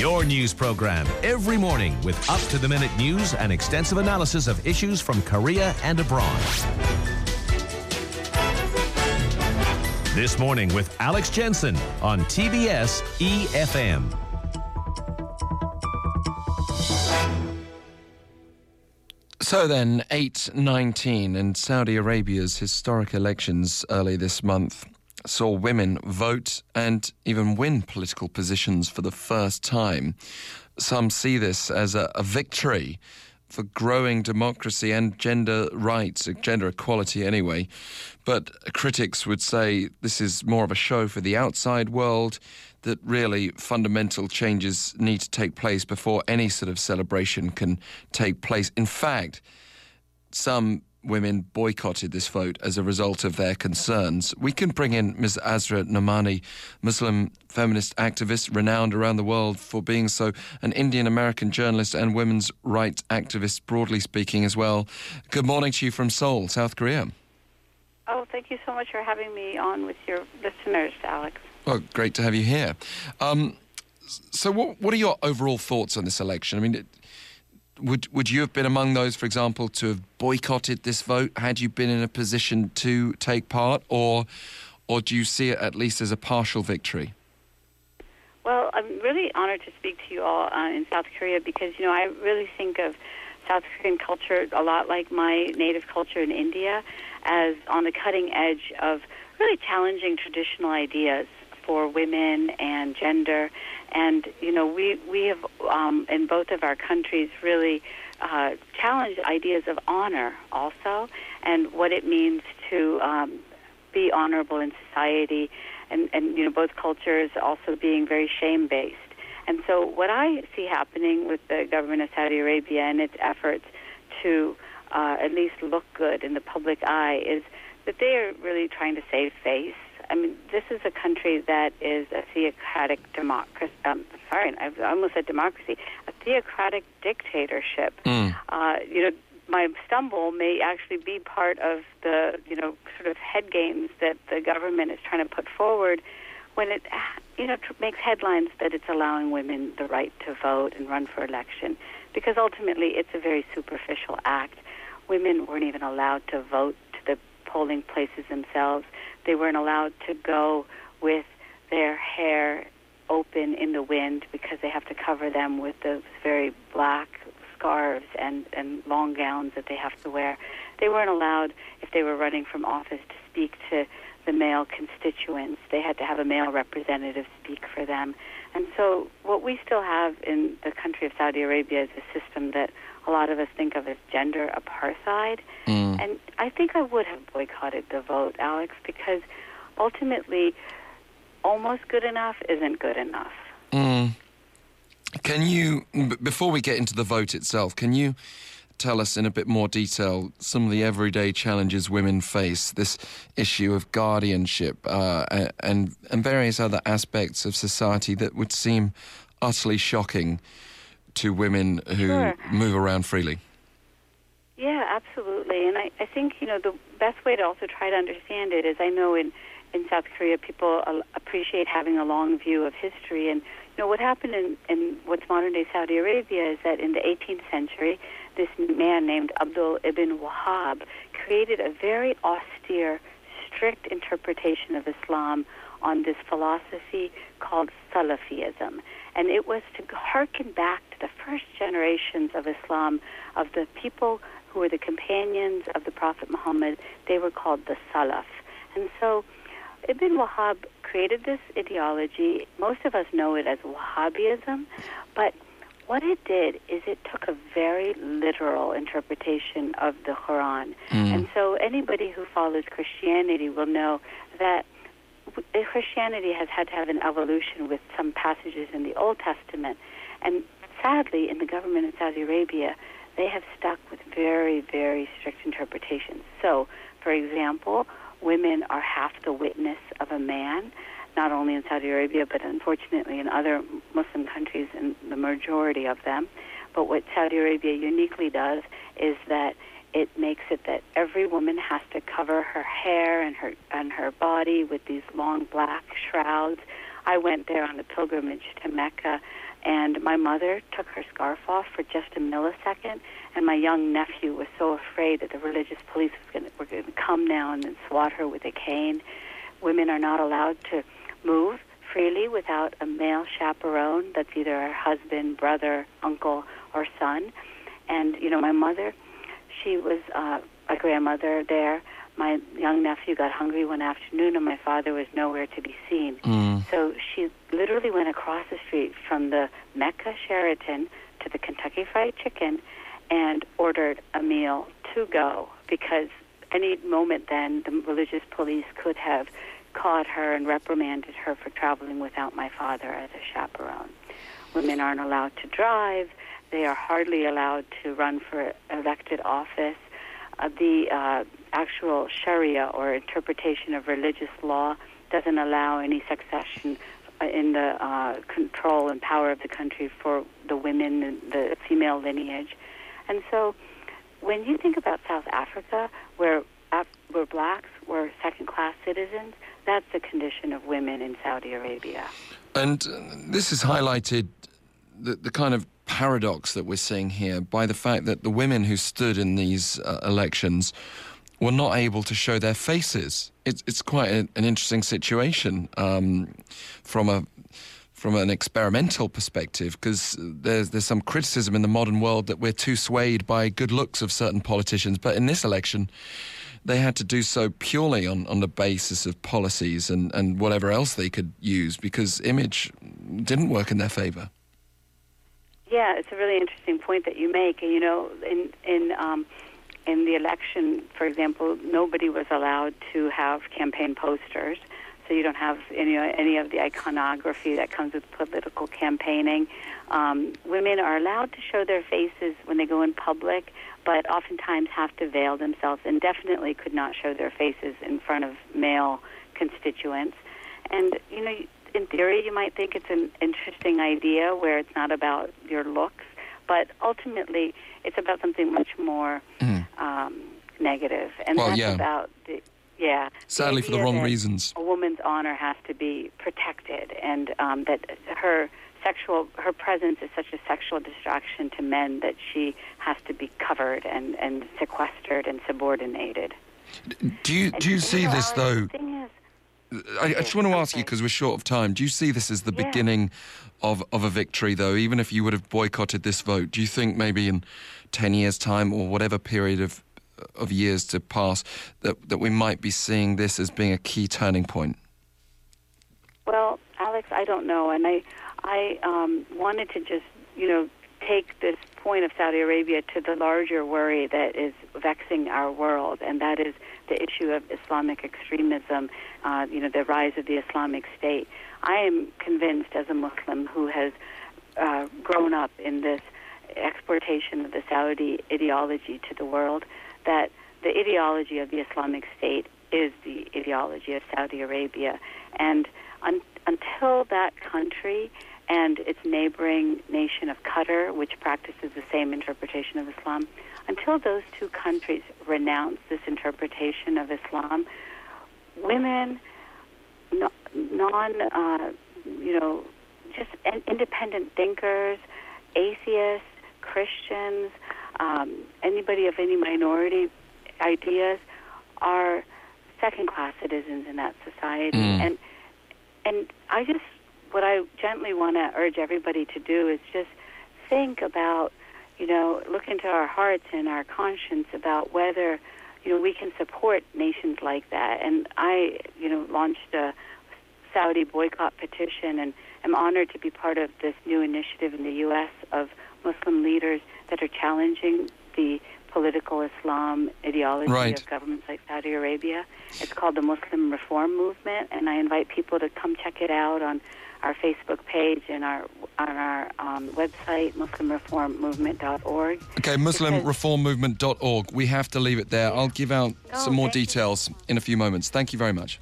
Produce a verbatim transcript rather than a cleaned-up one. Your news program every morning with up-to-the-minute news and extensive analysis of issues from Korea and abroad. This morning with Alex Jensen on T B S E F M. So then, eight nineteen, and Saudi Arabia's historic elections early this month saw women vote and even win political positions for the first time. Some see this as a, a victory for growing democracy and gender rights, gender equality anyway. But critics would say this is more of a show for the outside world, that really fundamental changes need to take place before any sort of celebration can take place. In fact, some women boycotted this vote as a result of their concerns. We can bring in Miz Asra Nomani, Muslim feminist activist, renowned around the world for being so, an Indian-American journalist and women's rights activist, broadly speaking as well. Good morning to you from Seoul, South Korea. Oh, thank you so much for having me on with your listeners, Alex. Well, great to have you here. Um, so what, what are your overall thoughts on this election? I mean, it, would would you have been among those, for example, to have boycotted this vote had you been in a position to take part, or or do you see it at least as a partial victory? Well, I'm really honored to speak to you all uh, in South Korea because, you know, I really think of South Korean culture a lot like my native culture in India, as on the cutting edge of really challenging traditional ideas for women and gender. And, you know, we, we have, um, in both of our countries, really uh, challenged ideas of honor also, and what it means to um, be honorable in society, and, and, you know, both cultures also being very shame-based. And so what I see happening with the government of Saudi Arabia and its efforts to uh, at least look good in the public eye is that they are really trying to save face. I mean, this is a country that is a theocratic democracy. Um, sorry, I almost said democracy. A theocratic dictatorship. Mm. Uh, you know, my stumble may actually be part of the, you know, sort of head games that the government is trying to put forward when it, you know, tr- makes headlines that it's allowing women the right to vote and run for election. Because ultimately, it's a very superficial act. Women weren't even allowed to vote to the polling places themselves. They weren't allowed to go with their hair open in the wind because they have to cover them with those very black scarves and, and long gowns that they have to wear. They weren't allowed, if they were running from office, to speak to the male constituents. They had to have a male representative speak for them. And so what we still have in the country of Saudi Arabia is a system that a lot of us think of as gender apartheid. Mm. And I think I would have boycotted the vote, Alex, because ultimately almost good enough isn't good enough. Mm. Can you, b- before we get into the vote itself, can you tell us in a bit more detail some of the everyday challenges women face, this issue of guardianship uh, and, and various other aspects of society that would seem utterly shocking to women who sure. move around freely? Yeah, absolutely. And I, I think, you know, the best way to also try to understand it is, I know in, in South Korea people appreciate having a long view of history. And, you know, what happened in, in what's modern-day Saudi Arabia is that in the eighteenth century, this man named Abdul Ibn Wahhab created a very austere, strict interpretation of Islam on this philosophy called Salafism. And it was to hearken back to the first generations of Islam, of the people who were the companions of the Prophet Muhammad. They were called the Salaf. And so Ibn Wahhab created this ideology. Most of us know it as Wahhabism, but what it did is it took a very literal interpretation of the Quran. Mm. And so anybody who follows Christianity will know that Christianity has had to have an evolution with some passages in the Old Testament. And sadly, in the government of Saudi Arabia, they have stuck with very, very strict interpretations. So, for example, women are half the witness of a man, not only in Saudi Arabia, but unfortunately in other Muslim countries, and the majority of them. But what Saudi Arabia uniquely does is that it makes it that every woman has to cover her hair and her and her body with these long black shrouds. I went there on a pilgrimage to Mecca And my mother took her scarf off for just a millisecond, and my young nephew was so afraid that the religious police was gonna, were going to come down and swat her with a cane. Women are not allowed to move freely without a male chaperone that's either her husband, brother, uncle, or son. And, you know, my mother, she was uh, a grandmother there. My young nephew got hungry one afternoon, and my father was nowhere to be seen. Mm. So she literally went across the street from the Mecca Sheraton to the Kentucky Fried Chicken and ordered a meal to go, because any moment then the religious police could have caught her and reprimanded her for traveling without my father as a chaperone. Women aren't allowed to drive. They are hardly allowed to run for elected office. Uh, the uh, actual Sharia, or interpretation of religious law, doesn't allow any succession in the uh, control and power of the country for the women and the female lineage. And so when you think about South Africa, where af- where blacks were second-class citizens, that's the condition of women in Saudi Arabia. And this has highlighted the, the kind of paradox that we're seeing here by the fact that the women who stood in these uh, elections were not able to show their faces. It's, it's quite a, an interesting situation um, from a from an experimental perspective, because there's there's some criticism in the modern world that we're too swayed by good looks of certain politicians. But in this election, they had to do so purely on, on the basis of policies and, and whatever else they could use, because image didn't work in their favor. Yeah, it's a really interesting point that you make. You know, in in um, in the election, for example, nobody was allowed to have campaign posters, so you don't have any any of the iconography that comes with political campaigning. Um, women are allowed to show their faces when they go in public, but oftentimes have to veil themselves, and definitely could not show their faces in front of male constituents. And you know, in theory, you might think it's an interesting idea where it's not about your looks, but ultimately it's about something much more mm. um, negative. And well, that's yeah. about the, yeah. Sadly, the for the wrong reasons. A woman's honor has to be protected, and um, that her sexual, her presence is such a sexual distraction to men that she has to be covered and, and sequestered and subordinated. Do you do you and, see you know, this though? I, I just want to ask you, because we're short of time, do you see this as the yeah. beginning of, of a victory, though? Even if you would have boycotted this vote, do you think maybe in ten years' time, or whatever period of of years to pass, that, that we might be seeing this as being a key turning point? Well, Alex, I don't know. And I, I um, wanted to just, you know, take this point of Saudi Arabia to the larger worry that is vexing our world, and that is the issue of Islamic extremism, uh, you know, the rise of the Islamic State. I am convinced, as a Muslim who has uh, grown up in this exportation of the Saudi ideology to the world, that the ideology of the Islamic State is the ideology of Saudi Arabia. And un- until that country and its neighboring nation of Qatar, which practices the same interpretation of Islam, until those two countries renounce this interpretation of Islam, women, non, uh, you know, just independent thinkers, atheists, Christians, um, anybody of any minority ideas are second-class citizens in that society. Mm. And and I just... What I gently want to urge everybody to do is just think about, you know, look into our hearts and our conscience about whether, you know, we can support nations like that. And I, you know, launched a Saudi boycott petition, and am honored to be part of this new initiative in the U S of Muslim leaders that are challenging the political Islam ideology right. of governments like Saudi Arabia. It's called the Muslim Reform Movement, and I invite people to come check it out on our Facebook page and our on our um, website, Muslim Reform Movement dot org. Okay, Muslim Reform Movement dot org. We have to leave it there. Yeah. I'll give out oh, some more details you. in a few moments. Thank you very much.